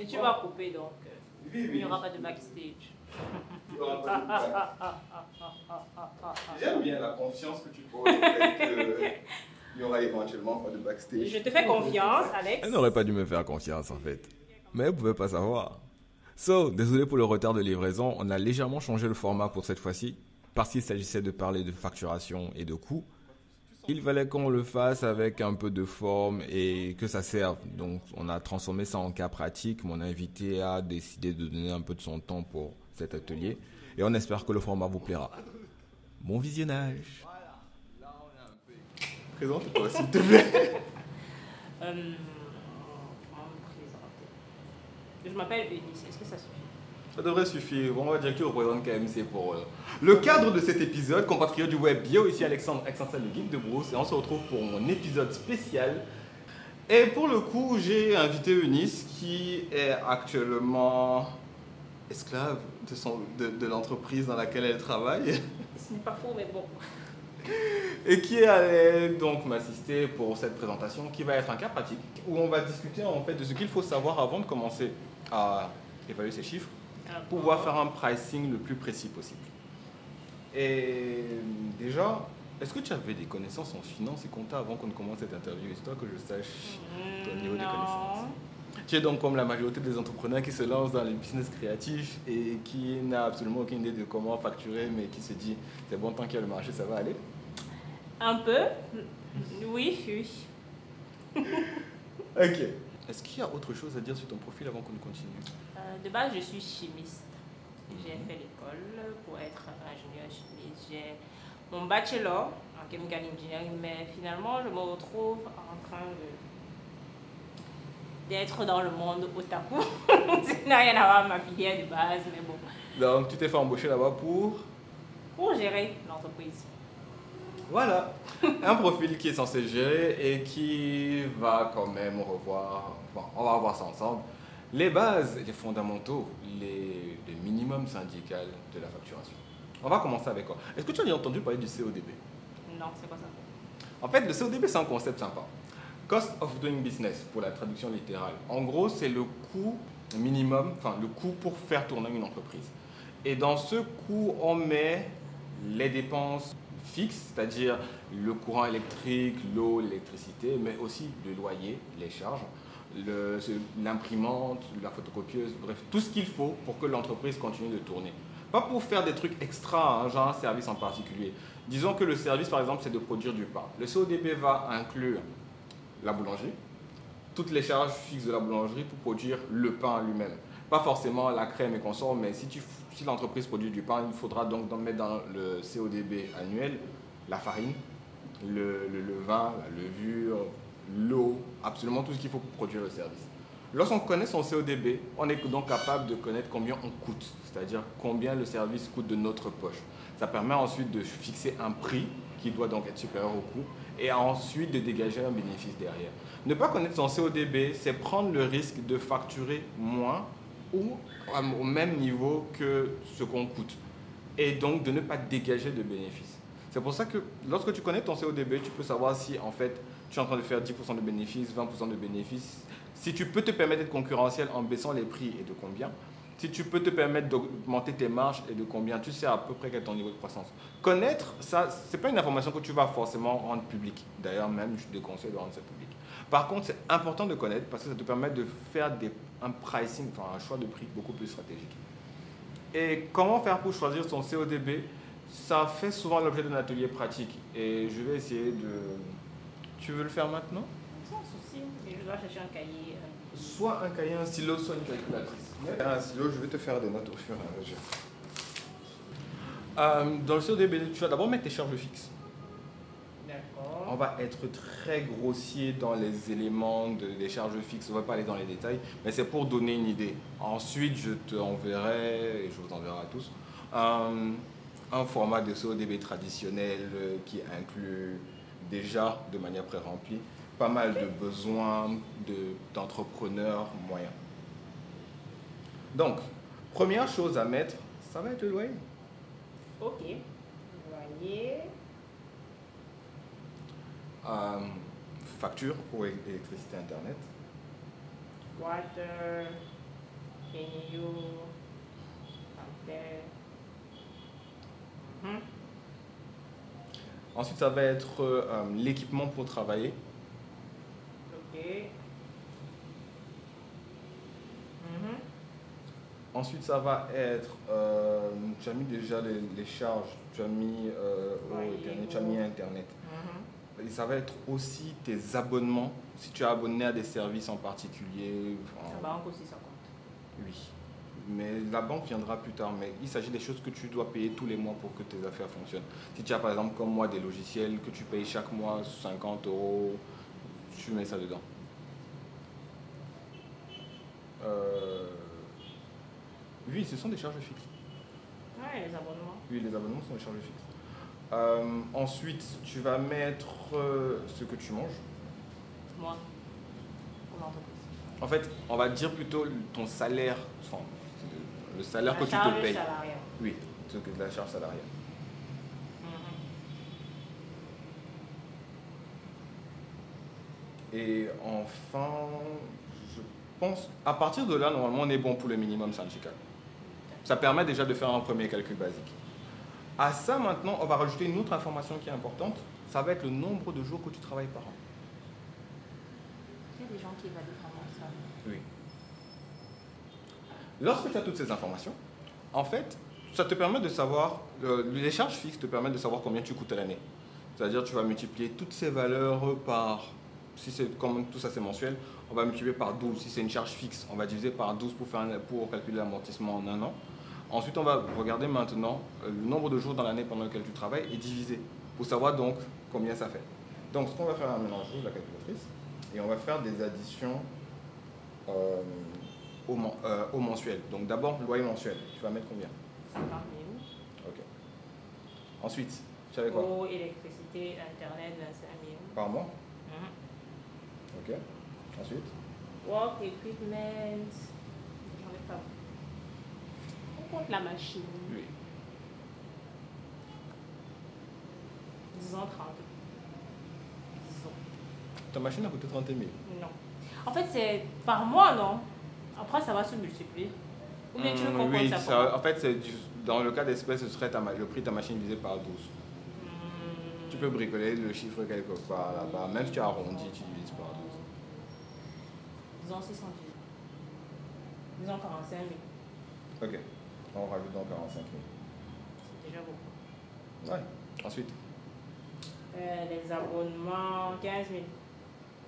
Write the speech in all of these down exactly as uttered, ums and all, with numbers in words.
Et tu vas couper donc. Oui, oui. Il n'y aura pas de backstage. Il n'y aura pas de backstage. J'aime bien la confiance que tu poses. Il y aura éventuellement pas de backstage. Je te fais confiance, Alex. Elle n'aurait pas dû me faire confiance en fait. Mais elle ne pouvait pas savoir. So, désolé pour le retard de livraison. On a légèrement changé le format pour cette fois-ci. Parce qu'il s'agissait de parler de facturation et de coûts. Il fallait qu'on le fasse avec un peu de forme et que ça serve. Donc, on a transformé ça en cas pratique. Mon invité a décidé de donner un peu de son temps pour cet atelier. Et on espère que le format vous plaira. Bon visionnage. Présente-toi, s'il te plaît. euh, je m'appelle Eunice. Est-ce que ça suffit? Ça devrait suffire. Bon, on va dire que tu représentes K M C pour euh, le cadre de cet épisode. Compatriotes du web bio, ici Alexandre Exensal, le geek de Brousse. Et on se retrouve pour mon épisode spécial. Et pour le coup, j'ai invité Eunice qui est actuellement esclave de, son, de, de l'entreprise dans laquelle elle travaille. Ce n'est pas faux, mais bon. Et qui allait donc m'assister pour cette présentation qui va être un cas pratique où on va discuter en fait de ce qu'il faut savoir avant de commencer à évaluer ces chiffres. Pour pouvoir faire un pricing le plus précis possible. Et déjà, est-ce que tu avais des connaissances en finance et compta avant qu'on commence cette interview, histoire que je sache ton niveau non. des connaissances? Tu es donc comme la majorité des entrepreneurs qui se lancent dans les business créatifs et qui n'a absolument aucune idée de comment facturer, mais qui se dit c'est bon, tant qu'il y a le marché, ça va aller? Un peu, oui, oui. Ok. Est-ce qu'il y a autre chose à dire sur ton profil avant qu'on continue? euh, De base, je suis chimiste. J'ai mm-hmm. fait l'école pour être ingénieur chimiste. J'ai mon bachelor en chemical engineering, mais finalement, je me retrouve en train de... d'être dans le monde otaku. Ça n'a rien à voir avec ma filière de base, mais bon. Donc, tu t'es fait embaucher là-bas pour? Pour gérer l'entreprise. Voilà, un profil qui est censé gérer et qui va quand même revoir, enfin, on va voir ça ensemble, les bases, les fondamentaux, les, les minimums syndical de la facturation. On va commencer avec quoi? Est-ce que tu as déjà entendu parler du C O D B? Non, c'est pas ça. En fait, le C O D B, c'est un concept sympa. Cost of Doing Business, pour la traduction littérale. En gros, c'est le coût minimum, enfin le coût pour faire tourner une entreprise. Et dans ce coût, on met les dépenses fixe, c'est-à-dire le courant électrique, l'eau, l'électricité, mais aussi le loyer, les charges, le, l'imprimante, la photocopieuse, bref, tout ce qu'il faut pour que l'entreprise continue de tourner. Pas pour faire des trucs extra, hein, genre un service en particulier. Disons que le service, par exemple, c'est de produire du pain. Le C O D B va inclure la boulangerie, toutes les charges fixes de la boulangerie pour produire le pain lui-même. Pas forcément la crème et consorts, mais si, tu, si l'entreprise produit du pain, il faudra donc mettre dans le C O D B annuel la farine, le, le levain, la levure, l'eau, absolument tout ce qu'il faut pour produire le service. Lorsqu'on connaît son C O D B, on est donc capable de connaître combien on coûte, c'est-à-dire combien le service coûte de notre poche. Ça permet ensuite de fixer un prix qui doit donc être supérieur au coût et ensuite de dégager un bénéfice derrière. Ne pas connaître son C O D B, c'est prendre le risque de facturer moins ou au même niveau que ce qu'on coûte et donc de ne pas dégager de bénéfices. C'est pour ça que lorsque tu connais ton C O D B, tu peux savoir si en fait tu es en train de faire dix pour cent de bénéfices, vingt pour cent de bénéfices, si tu peux te permettre d'être concurrentiel en baissant les prix et de combien, si tu peux te permettre d'augmenter tes marges et de combien, tu sais à peu près quel est ton niveau de croissance. Connaître, ça, c'est pas une information que tu vas forcément rendre publique. D'ailleurs même, je te déconseille de rendre ça public. Par contre, c'est important de connaître parce que ça te permet de faire des, un pricing, enfin un choix de prix beaucoup plus stratégique. Et comment faire pour choisir son C O D B? Ça fait souvent l'objet d'un atelier pratique et je vais essayer de... Tu veux le faire maintenant? Sans souci, je dois chercher un cahier. Soit un cahier, un stylo, soit une calculatrice. Un stylo, je vais te faire des notes au fur et à mesure. Euh, dans le C O D B, tu vas d'abord mettre tes charges fixes. D'accord. On va être très grossier dans les éléments de, des charges fixes, on ne va pas aller dans les détails, mais c'est pour donner une idée. Ensuite, je te enverrai, et je vous enverrai à tous, un, un format de C O D B traditionnel qui inclut déjà de manière pré-remplie pas mal de besoins de, d'entrepreneurs moyens. Donc, première chose à mettre, ça va être le loyer. Ok, loyer. Euh, facture pour électricité, internet. Water, Can you compare? Mm-hmm. Ensuite, ça va être euh, l'équipement pour travailler. Ok. Mm-hmm. Ensuite, ça va être, euh, tu as mis déjà les, les charges, tu as mis, euh, oui, Internet, tu as mis Internet. Mm-hmm. Et ça va être aussi tes abonnements, si tu es abonné à des services en particulier. Enfin, la banque aussi, ça compte. Oui, mais la banque viendra plus tard, mais il s'agit des choses que tu dois payer tous les mois pour que tes affaires fonctionnent. Si tu as par exemple comme moi des logiciels que tu payes chaque mois cinquante euros, tu mets ça dedans. Euh... Oui, ce sont des charges fixes. Oui, les abonnements. Oui, les abonnements sont des charges fixes. Euh, ensuite, tu vas mettre euh, ce que tu manges. Moi, pour l'entreprise. En fait, on va dire plutôt ton salaire, enfin, le salaire la que tu te payes. Salariale. Oui, la charge salariale. Mm-hmm. Et enfin, je pense, à partir de là, normalement, on est bon pour le minimum syndical. Ça permet déjà de faire un premier calcul basique. À ça, maintenant, on va rajouter une autre information qui est importante. Ça va être le nombre de jours que tu travailles par an. Il y a des gens qui évaluent vraiment ça. Oui. Lorsque tu as toutes ces informations, en fait, ça te permet de savoir, euh, les charges fixes te permettent de savoir combien tu coûtes à l'année. C'est-à-dire, tu vas multiplier toutes ces valeurs par, si c'est comme tout ça c'est mensuel, on va multiplier par douze. Si c'est une charge fixe, on va diviser par douze pour, faire un, pour calculer l'amortissement en un an. Ensuite, on va regarder maintenant le nombre de jours dans l'année pendant lequel tu travailles et diviser pour savoir donc combien ça fait. Donc, ce qu'on va faire maintenant, je joue la calculatrice et on va faire des additions euh, au, euh, au mensuel. Donc, d'abord, loyer mensuel. Tu vas mettre combien? cinquante mille. Ok. Ensuite, tu avais quoi? Eau, électricité, internet, vingt-cinq mille. Par mois? Mm-hmm. Ok. Ensuite? Work, equipment. J'en ai pas. Contre la machine. Oui. Disons trente. Disons. Ta machine a coûté trente mille? Non. En fait, c'est par mois, non? Après, ça va se multiplier. Ou bien mmh, tu veux qu'on oui, compte ça, ça pour... En fait, du, dans le cas d'espèce, ce serait ta, le prix de ta machine divisé par douze. Mmh. Tu peux bricoler le chiffre quelque part là-bas. Même si tu as arrondi, tu divises par douze. Disons six cent dix. Disons quarante-cinq mille. Ok. On rajoute donc quarante-cinq mille. C'est déjà beaucoup. Ouais. Ensuite euh, les abonnements, quinze mille.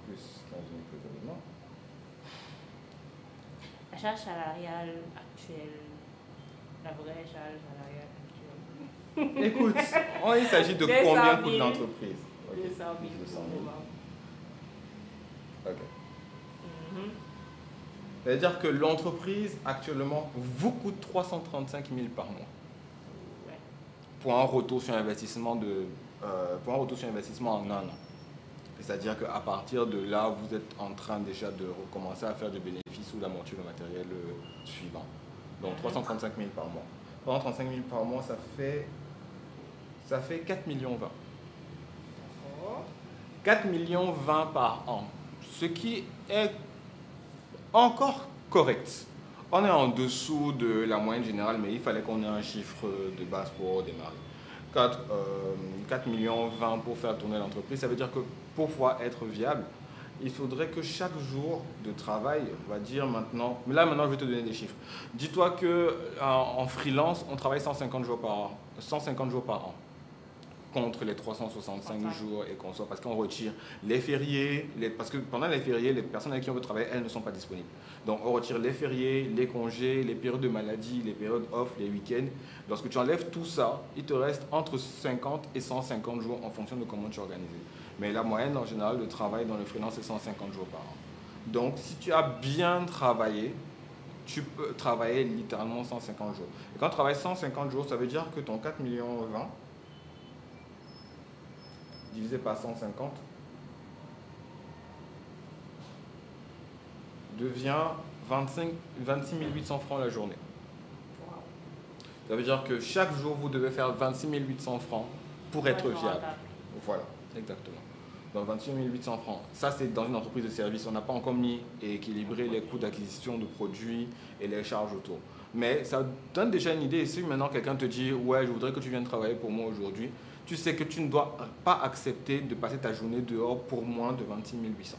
Plus quinze mille plus d'abonnements. La charge salariale actuelle. La vraie charge salariale actuelle. Écoute, oh, il s'agit de combien coûte l'entreprise? Okay. deux cent mille. Ok. Mm-hmm. C'est-à-dire que l'entreprise, actuellement, vous coûte trois cent trente-cinq mille par mois. Ouais. Pour un retour sur investissement de, euh, pour un retour sur investissement en un an. C'est-à-dire qu'à partir de là, vous êtes en train déjà de recommencer à faire des bénéfices ou d'amortir le matériel suivant. Donc, trois cent trente-cinq mille par mois. trois cent trente-cinq mille par mois, ça fait, ça fait quatre millions vingt. quatre millions vingt par an. Ce qui est... encore correct. On est en dessous de la moyenne générale, mais il fallait qu'on ait un chiffre de base pour démarrer. quatre millions vingt pour faire tourner l'entreprise, ça veut dire que pour pouvoir être viable, il faudrait que chaque jour de travail, on va dire maintenant, mais là maintenant je vais te donner des chiffres. Dis-toi qu'en freelance, on travaille cent cinquante jours par an, cent cinquante jours par an. Contre les trois cent soixante-cinq jours et qu'on soit, parce qu'on retire les fériés, les, parce que pendant les fériés, les personnes avec qui on veut travailler, elles ne sont pas disponibles. Donc on retire les fériés, les congés, les périodes de maladie, les périodes off, les week-ends. Lorsque tu enlèves tout ça, il te reste entre cinquante et cent cinquante jours en fonction de comment tu es organisé. Mais la moyenne en général de travail dans le freelance est cent cinquante jours par an. Donc si tu as bien travaillé, tu peux travailler littéralement cent cinquante jours. Et quand tu travailles cent cinquante jours, ça veut dire que ton quatre millions vingt divisé par cent cinquante devient vingt-cinq, vingt-six mille huit cents francs la journée. Wow. Ça veut dire que chaque jour, vous devez faire vingt-six mille huit cents francs pour être viable. Voilà, exactement. donc vingt-huit mille huit cents francs. Ça, c'est dans une entreprise de service. On n'a pas encore mis et équilibré les coûts d'acquisition de produits et les charges autour. Mais ça donne déjà une idée. Si maintenant quelqu'un te dit « Ouais, je voudrais que tu viennes travailler pour moi aujourd'hui », tu sais que tu ne dois pas accepter de passer ta journée dehors pour moins de vingt-six mille huit cents,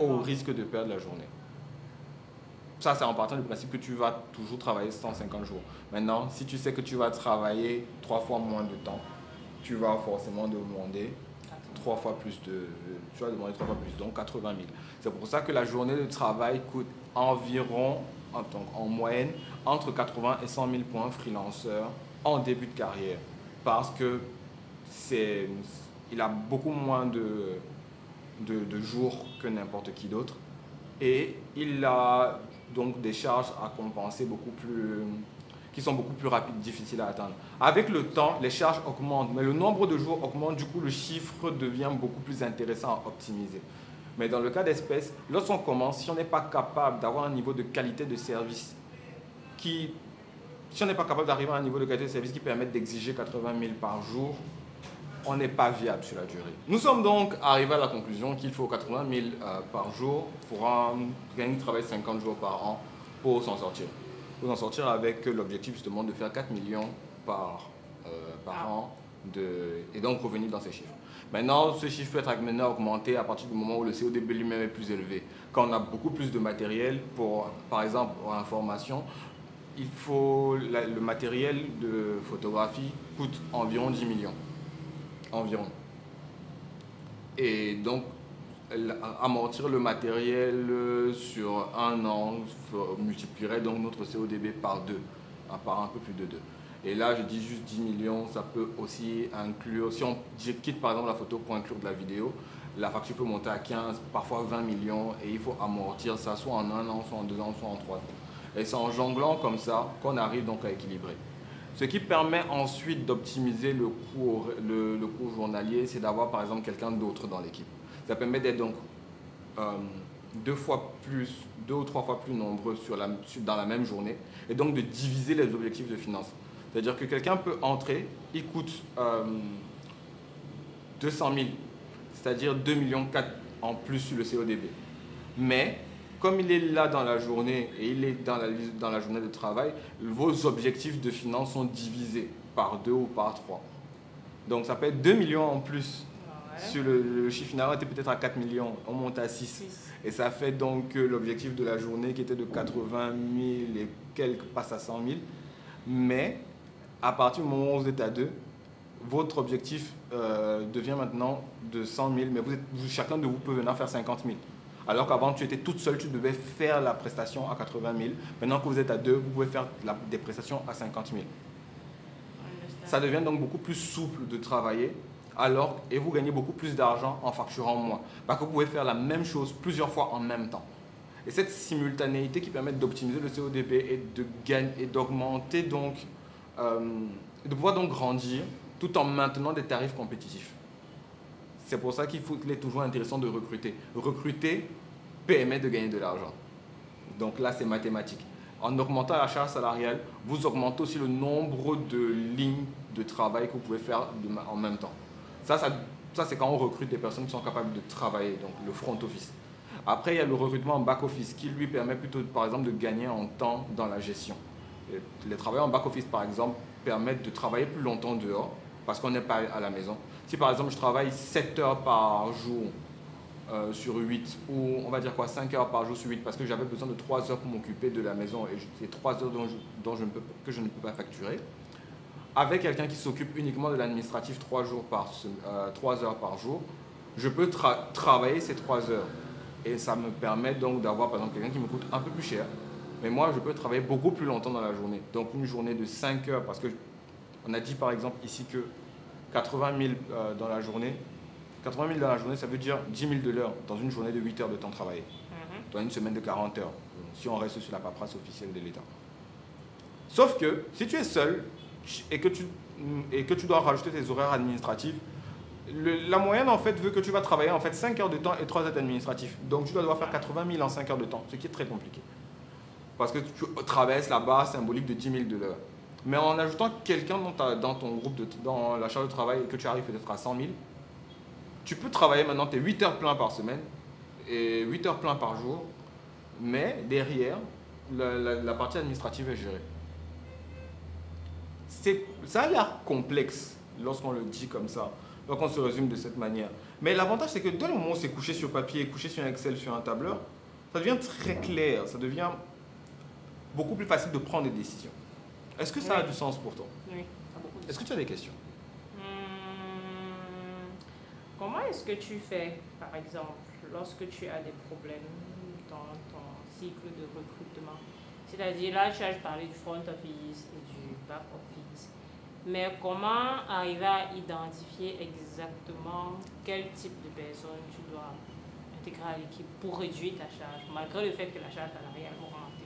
au risque de perdre la journée. Ça, c'est en partant du principe que tu vas toujours travailler cent cinquante jours. Maintenant, si tu sais que tu vas travailler trois fois moins de temps, tu vas forcément demander trois fois plus de... Tu vas demander trois fois plus, donc quatre-vingt mille. C'est pour ça que la journée de travail coûte environ, en, en moyenne, entre quatre-vingts et cent mille points freelanceur en début de carrière. Parce que c'est, il a beaucoup moins de, de, de jours que n'importe qui d'autre. Et il a donc des charges à compenser beaucoup plus, qui sont beaucoup plus rapides, difficiles à atteindre. Avec le temps, les charges augmentent, mais le nombre de jours augmente, du coup le chiffre devient beaucoup plus intéressant à optimiser. Mais dans le cas d'espèce, lorsqu'on commence, si on n'est pas capable d'avoir un niveau de qualité de service qui... Si on n'est pas capable d'arriver à un niveau de qualité de service qui permette d'exiger quatre-vingt mille par jour, on n'est pas viable sur la durée. Nous sommes donc arrivés à la conclusion qu'il faut quatre-vingt mille euh, par jour pour un gain de travail cinquante jours par an pour s'en sortir. Pour s'en sortir avec l'objectif justement de faire quatre millions par, euh, par ah. an de, et donc revenir dans ces chiffres. Maintenant, ce chiffre peut être amené à augmenter à partir du moment où le C O D B lui-même est plus élevé. Quand on a beaucoup plus de matériel, pour, par exemple pour l'information, il faut, la, le matériel de photographie coûte environ dix millions. Environ. Et donc, amortir le matériel sur un an multiplierait donc notre C O D B par deux, par un peu plus de deux. Et là, je dis juste dix millions, ça peut aussi inclure, si on quitte par exemple la photo pour inclure de la vidéo, la facture peut monter à quinze, parfois vingt millions, et il faut amortir ça soit en un an, soit en deux ans, soit en trois ans. Et c'est en jonglant comme ça qu'on arrive donc à équilibrer. Ce qui permet ensuite d'optimiser le coût, le, le coût journalier, c'est d'avoir par exemple quelqu'un d'autre dans l'équipe. Ça permet d'être donc euh, deux fois plus, deux ou trois fois plus nombreux sur la, dans la même journée, et donc de diviser les objectifs de finance. C'est-à-dire que quelqu'un peut entrer, il coûte euh, deux cent mille, c'est-à-dire deux virgule quatre millions en plus sur le C O D B. Mais comme il est là dans la journée et il est dans la, dans la journée de travail, vos objectifs de finances sont divisés par deux ou par trois. Donc ça peut être deux millions en plus. Ah ouais. Sur le, le chiffre final, on était peut-être à quatre millions, on monte à six. six. Et ça fait donc que l'objectif de la journée qui était de quatre-vingt mille et quelques passe à cent mille. Mais à partir du moment où vous êtes à deux, votre objectif euh, devient maintenant de cent mille, mais vous êtes, vous, chacun de vous peut venir faire cinquante mille. Alors qu'avant, tu étais toute seule, tu devais faire la prestation à quatre-vingt mille. Maintenant que vous êtes à deux, vous pouvez faire la, des prestations à cinquante mille. Ça devient donc beaucoup plus souple de travailler, alors, et vous gagnez beaucoup plus d'argent en facturant moins. Parce que vous pouvez faire la même chose plusieurs fois en même temps. Et cette simultanéité qui permet d'optimiser le C O D B et de gagner et d'augmenter donc, euh, de pouvoir donc grandir tout en maintenant des tarifs compétitifs. C'est pour ça qu'il est toujours intéressant de recruter. Recruter permet de gagner de l'argent. Donc là, c'est mathématique. En augmentant la charge salariale, vous augmentez aussi le nombre de lignes de travail que vous pouvez faire en même temps. Ça, ça, ça c'est quand on recrute des personnes qui sont capables de travailler, donc le front office. Après, il y a le recrutement en back office qui lui permet plutôt, par exemple, de gagner en temps dans la gestion. Les travailleurs en back office, par exemple, permettent de travailler plus longtemps dehors parce qu'on n'est pas à la maison. Si par exemple je travaille sept heures par jour euh, sur huit, ou on va dire quoi, cinq heures par jour sur huit, parce que j'avais besoin de trois heures pour m'occuper de la maison, et c'est trois heures dont je, dont je ne peux, que je ne peux pas facturer, avec quelqu'un qui s'occupe uniquement de l'administratif trois heures par jour, je peux tra travailler ces trois heures. Et ça me permet donc d'avoir par exemple quelqu'un qui me coûte un peu plus cher, mais moi je peux travailler beaucoup plus longtemps dans la journée. Donc une journée de cinq heures, parce qu'on a dit par exemple ici que quatre-vingt mille dans la journée, quatre-vingt mille dans la journée, ça veut dire dix mille de l'heure dans une journée de huit heures de temps travaillé, mm-hmm. dans une semaine de quarante heures, si on reste sur la paperasse officielle de l'État. Sauf que si tu es seul et que tu, et que tu dois rajouter tes horaires administratifs, le, la moyenne en fait veut que tu vas travailler en fait cinq heures de temps et trois heures administratifs. Donc tu dois devoir faire quatre-vingt mille en cinq heures de temps, ce qui est très compliqué. Parce que tu traverses la barre symbolique de dix mille de l'heure. Mais en ajoutant quelqu'un dans, dans ton groupe, de, dans la charge de travail, et que tu arrives peut-être à cent mille, tu peux travailler maintenant tes huit heures plein par semaine et huit heures plein par jour, mais derrière, la, la, la partie administrative est gérée. C'est, ça a l'air complexe lorsqu'on le dit comme ça, lorsqu'on se résume de cette manière. Mais l'avantage, c'est que dès le moment où c'est couché sur papier, couché sur un Excel, sur un tableur, ça devient très clair, ça devient beaucoup plus facile de prendre des décisions. Est-ce que ça oui. a du sens pour toi? Oui, ça a beaucoup de sens. Est-ce que tu as des questions? Hum, comment est-ce que tu fais, par exemple, lorsque tu as des problèmes dans ton cycle de recrutement? C'est-à-dire, là, tu as parlé du front office et du back office. Mais comment arriver à identifier exactement quel type de personne tu dois intégrer à l'équipe pour réduire ta charge, malgré le fait que la charge a réellement augmenté?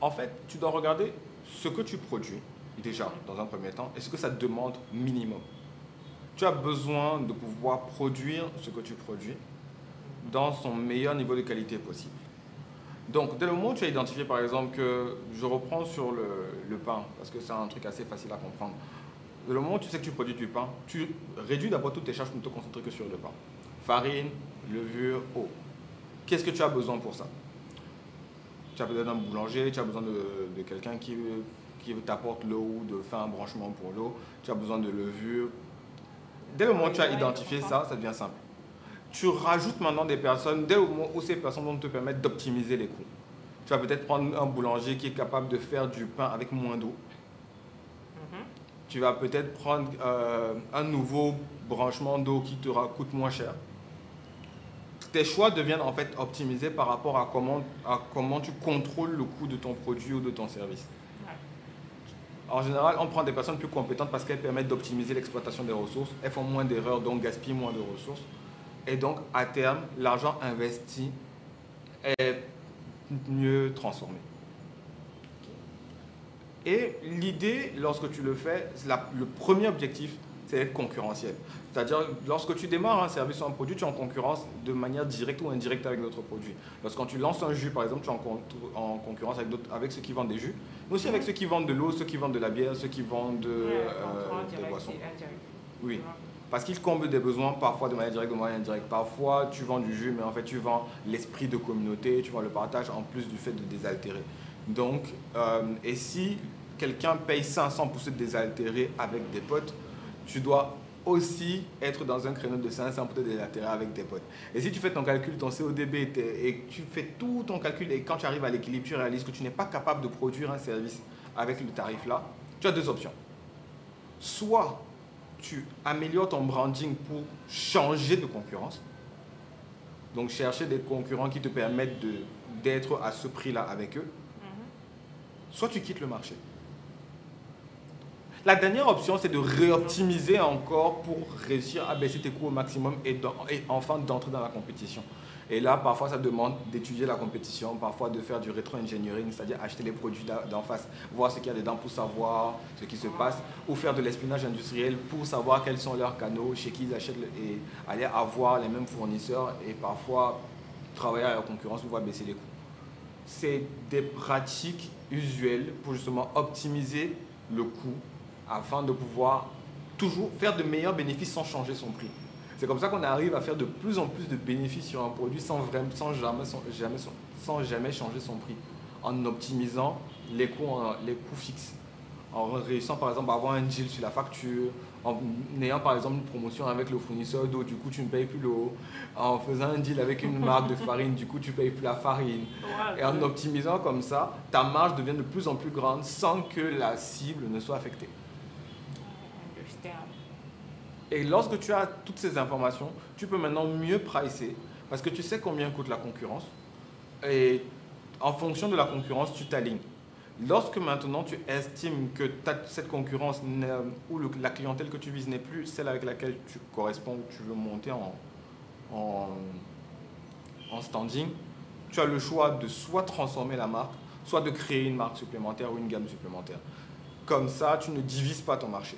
En fait, tu dois regarder ce que tu produis, déjà, dans un premier temps, et ce que ça demande minimum. Tu as besoin de pouvoir produire ce que tu produis dans son meilleur niveau de qualité possible. Donc, dès le moment où tu as identifié, par exemple, que je reprends sur le, le pain, parce que c'est un truc assez facile à comprendre. Dès le moment où tu sais que tu produis du pain, tu réduis d'abord toutes tes charges pour ne te concentrer que sur le pain. Farine, levure, eau. Qu'est-ce que tu as besoin pour ça? Tu as besoin d'un boulanger, tu as besoin de, de quelqu'un qui, qui t'apporte l'eau, de faire un branchement pour l'eau, tu as besoin de levure. Dès le moment où tu as identifié ça, ça devient simple. Tu rajoutes maintenant des personnes dès au moment où ces personnes vont te permettre d'optimiser les coûts. Tu vas peut-être prendre un boulanger qui est capable de faire du pain avec moins d'eau. Mm-hmm. Tu vas peut-être prendre euh, un nouveau branchement d'eau qui te coûte moins cher. Tes choix deviennent en fait optimisés par rapport à comment, à comment tu contrôles le coût de ton produit ou de ton service. En général, on prend des personnes plus compétentes parce qu'elles permettent d'optimiser l'exploitation des ressources. Elles font moins d'erreurs, donc gaspillent moins de ressources. Et donc, à terme, l'argent investi est mieux transformé. Et l'idée, lorsque tu le fais, la, le premier objectif, c'est d'être concurrentiel. C'est-à-dire, lorsque tu démarres un service ou un produit, tu es en concurrence de manière directe ou indirecte avec d'autres produits. Lorsque tu lances un jus, par exemple, tu es en, con, en concurrence avec, avec ceux qui vendent des jus, mais aussi avec ceux qui vendent de l'eau, ceux qui vendent de la bière, ceux qui vendent de, ouais, euh, direct, des boissons. Oui. Parce qu'ils comblent des besoins parfois de manière directe, de manière indirecte. Parfois, tu vends du jus, mais en fait, tu vends l'esprit de communauté, tu vends le partage, en plus du fait de désaltérer. Donc, euh, et si quelqu'un paye cinq cents pour se désaltérer avec des potes, tu dois aussi être dans un créneau de cinq cents pour te désaltérer avec des potes. Et si tu fais ton calcul, ton C O D B, et tu fais tout ton calcul, et quand tu arrives à l'équilibre, tu réalises que tu n'es pas capable de produire un service avec le tarif-là, tu as deux options. Soit tu améliores ton branding pour changer de concurrence. Donc, chercher des concurrents qui te permettent de, d'être à ce prix-là avec eux. Mm-hmm. Soit tu quittes le marché. La dernière option, c'est de réoptimiser encore pour réussir à baisser tes coûts au maximum et, dans, et enfin d'entrer dans la compétition. Et là, parfois, ça demande d'étudier la compétition, parfois de faire du rétro-engineering, c'est-à-dire acheter les produits d'en face, voir ce qu'il y a dedans pour savoir ce qui se passe, ou faire de l'espionnage industriel pour savoir quels sont leurs canaux, chez qui ils achètent, et aller avoir les mêmes fournisseurs et parfois travailler à la concurrence pour pouvoir baisser les coûts. C'est des pratiques usuelles pour justement optimiser le coût afin de pouvoir toujours faire de meilleurs bénéfices sans changer son prix. C'est comme ça qu'on arrive à faire de plus en plus de bénéfices sur un produit sans, vraiment, sans, jamais, sans, jamais, sans jamais changer son prix, en optimisant les coûts, les coûts fixes, en réussissant par exemple à avoir un deal sur la facture, en ayant par exemple une promotion avec le fournisseur d'eau, du coup tu ne payes plus l'eau, en faisant un deal avec une marque de farine, du coup tu ne payes plus la farine. Et en optimisant comme ça, ta marge devient de plus en plus grande sans que la cible ne soit affectée. Et lorsque tu as toutes ces informations, tu peux maintenant mieux pricer parce que tu sais combien coûte la concurrence et en fonction de la concurrence, tu t'alignes. Lorsque maintenant tu estimes que cette concurrence ou la clientèle que tu vises n'est plus celle avec laquelle tu corresponds ou tu veux monter en, en, en standing, tu as le choix de soit transformer la marque, soit de créer une marque supplémentaire ou une gamme supplémentaire. Comme ça, tu ne divises pas ton marché.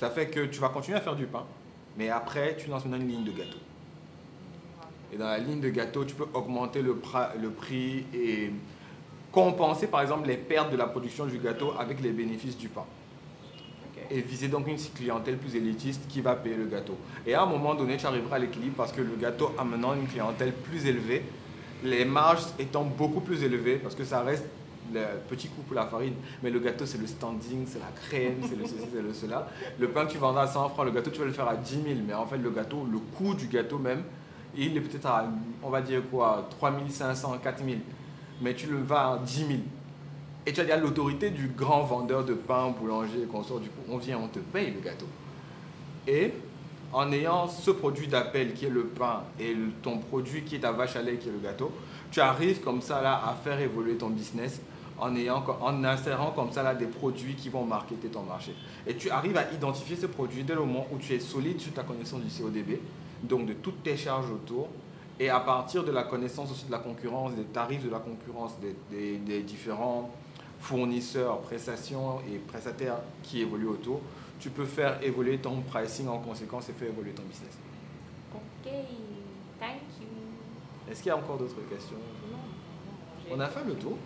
Ça fait que tu vas continuer à faire du pain, mais après, tu lances maintenant une ligne de gâteau. Et dans la ligne de gâteau, tu peux augmenter le, le prix et compenser, par exemple, les pertes de la production du gâteau avec les bénéfices du pain. Okay. Et viser donc une clientèle plus élitiste qui va payer le gâteau. Et à un moment donné, tu arriveras à l'équilibre parce que le gâteau amenant une clientèle plus élevée, les marges étant beaucoup plus élevées parce que ça reste le petit coup pour la farine, mais le gâteau c'est le standing, c'est la crème, c'est le ceci, c'est le cela. Le pain que tu vendras à cent francs, le gâteau tu vas le faire à dix mille, mais en fait le gâteau, le coût du gâteau même, il est peut-être à, on va dire quoi, trois mille cinq cents, quatre mille, mais tu le vas à dix mille. Et tu as déjà l'autorité du grand vendeur de pain, boulanger et consort, du coup on vient, on te paye le gâteau. Et en ayant ce produit d'appel qui est le pain et ton produit qui est ta vache à lait qui est le gâteau, tu arrives comme ça là à faire évoluer ton business en, ayant, en insérant comme ça là des produits qui vont marketer ton marché. Et tu arrives à identifier ces produits dès le moment où tu es solide sur ta connaissance du C O D B, donc de toutes tes charges autour, et à partir de la connaissance aussi de la concurrence, des tarifs de la concurrence, des, des, des différents fournisseurs, prestations et prestataires qui évoluent autour, tu peux faire évoluer ton pricing en conséquence et faire évoluer ton business. Ok, thank you. Est-ce qu'il y a encore d'autres questions? Non. On a fait le tour?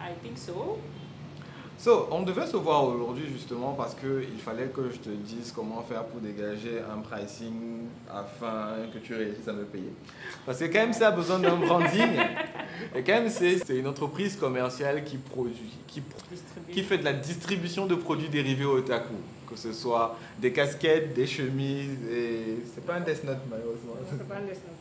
I think so. So, on devait se voir aujourd'hui justement parce qu'il fallait que je te dise comment faire pour dégager un pricing afin que tu réussisses à me payer. Parce que K M C a besoin d'un branding. Et K M C, c'est une entreprise commerciale qui produit, qui, qui fait de la distribution de produits dérivés au otaku. Que ce soit des casquettes, des chemises et... C'est pas un Death Note malheureusement. Non, c'est pas un Death Note.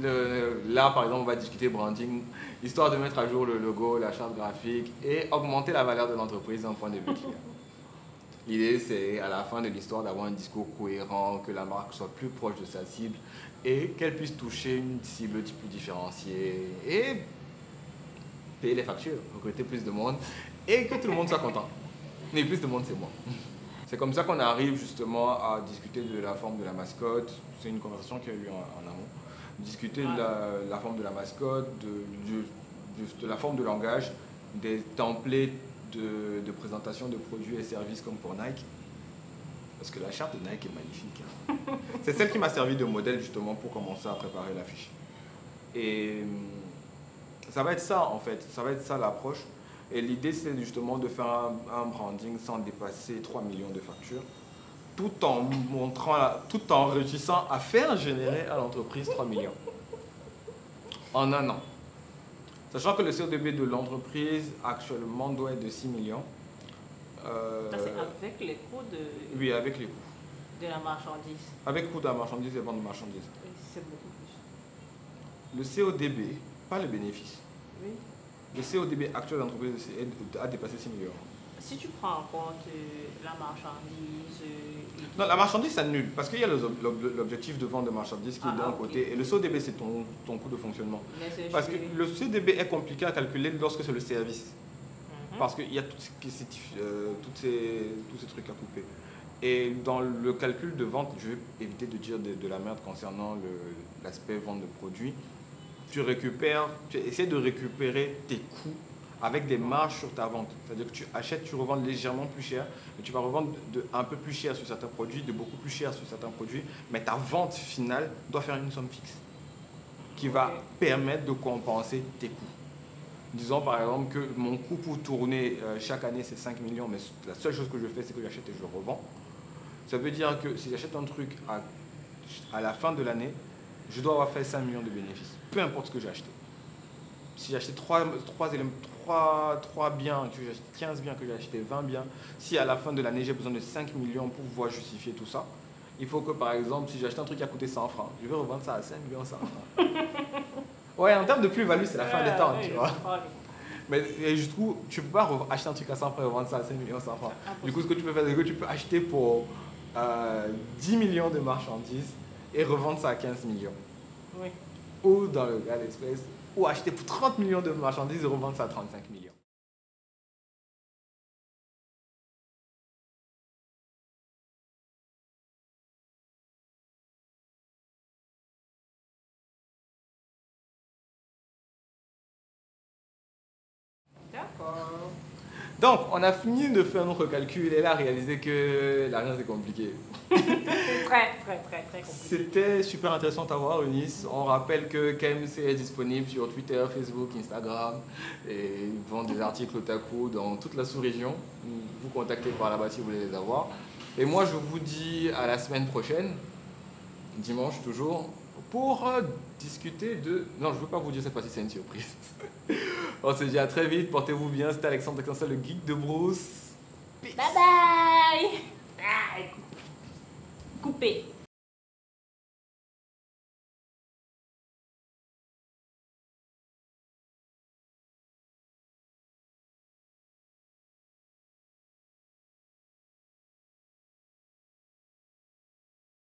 Le, là par exemple on va discuter branding, histoire de mettre à jour le logo, la charte graphique et augmenter la valeur de l'entreprise d'un point de vue client. L'idée c'est à la fin de l'histoire d'avoir un discours cohérent, que la marque soit plus proche de sa cible et qu'elle puisse toucher une cible plus différenciée et payer les factures, recruter plus de monde et que tout le monde soit content. Mais plus de monde c'est moi. C'est comme ça qu'on arrive justement à discuter de la forme de la mascotte, c'est une conversation qui a eu lieu en, en amont. Discuter de la, la forme de la mascotte, de, de, de, de la forme de langage, des templates de, de présentation de produits et services comme pour Nike. Parce que la charte de Nike est magnifique. Hein. C'est celle qui m'a servi de modèle justement pour commencer à préparer l'affiche. Et ça va être ça en fait, ça va être ça l'approche. Et l'idée c'est justement de faire un, un branding sans dépasser trois millions de factures. Tout en montrant, tout en réussissant à faire générer à l'entreprise trois millions en un an. Sachant que le C O D B de l'entreprise actuellement doit être de six millions. Euh, Ça c'est avec les coûts de... Oui, avec les coûts. De la marchandise. Avec coûts de la marchandise et vente de marchandises. Oui, c'est beaucoup plus. Le C O D B, pas le bénéfice. Oui. Le C O D B actuel de l'entreprise a dépassé six millions. Si tu prends en compte euh, la marchandise... Euh, non, la marchandise s'annule parce qu'il y a l'objectif de vente de marchandise qui ah, est d'un okay. côté et le C O D B c'est ton, ton coût de fonctionnement. Parce que le C O D B est compliqué à calculer lorsque c'est le service. Mm-hmm. Parce qu'il y a tout ce qui, euh, toutes ces, tous ces trucs à couper. Et dans le calcul de vente, je vais éviter de dire de, de la merde concernant l'aspect vente de produits. Tu récupères, tu essaies de récupérer tes coûts avec des marges sur ta vente. C'est-à-dire que tu achètes, tu revends légèrement plus cher, mais tu vas revendre de un peu plus cher sur certains produits, de beaucoup plus cher sur certains produits, mais ta vente finale doit faire une somme fixe qui va okay. permettre de compenser tes coûts. Disons par exemple que mon coût pour tourner euh, chaque année, c'est cinq millions, mais la seule chose que je fais, c'est que j'achète et je revends. Ça veut dire que si j'achète un truc à, à la fin de l'année, je dois avoir fait cinq millions de bénéfices, peu importe ce que j'ai acheté. Si j'achète trois, trois, trois, trois biens, que j'achète quinze biens, que j'ai acheté vingt biens, si à la fin de l'année j'ai besoin de cinq millions pour pouvoir justifier tout ça, il faut que par exemple, si j'achète un truc qui a coûté cent francs, je vais revendre ça à cinq millions cent francs. Ouais, en termes de plus-value, c'est la fin des temps, tu vois. Mais et du coup, tu ne peux pas acheter un truc à cent francs et revendre ça à cinq millions cent francs. Du coup, ce que tu peux faire, c'est que tu peux acheter pour euh, dix millions de marchandises et revendre ça à quinze millions. Oui. Ou dans le cas d'espèce, ou acheter pour trente millions de marchandises et revendre ça à trente-cinq millions. D'accord. Donc, on a fini de faire notre calcul et là, réaliser que l'argent, c'est compliqué. C'est très, très, très, très compliqué. C'était super intéressant à voir, Eunice. On rappelle que K M C est disponible sur Twitter, Facebook, Instagram. Et ils vendent des articles otaku dans toute la sous-région. Vous contactez par là-bas si vous voulez les avoir. Et moi, je vous dis à la semaine prochaine, dimanche toujours, pour discuter de... Non, je ne veux pas vous dire cette fois-ci, c'est une surprise. On se dit à très vite, portez-vous bien, c'était Alexandre Exensal, le geek de Bruce. Peace. Bye bye. Ah, coupé.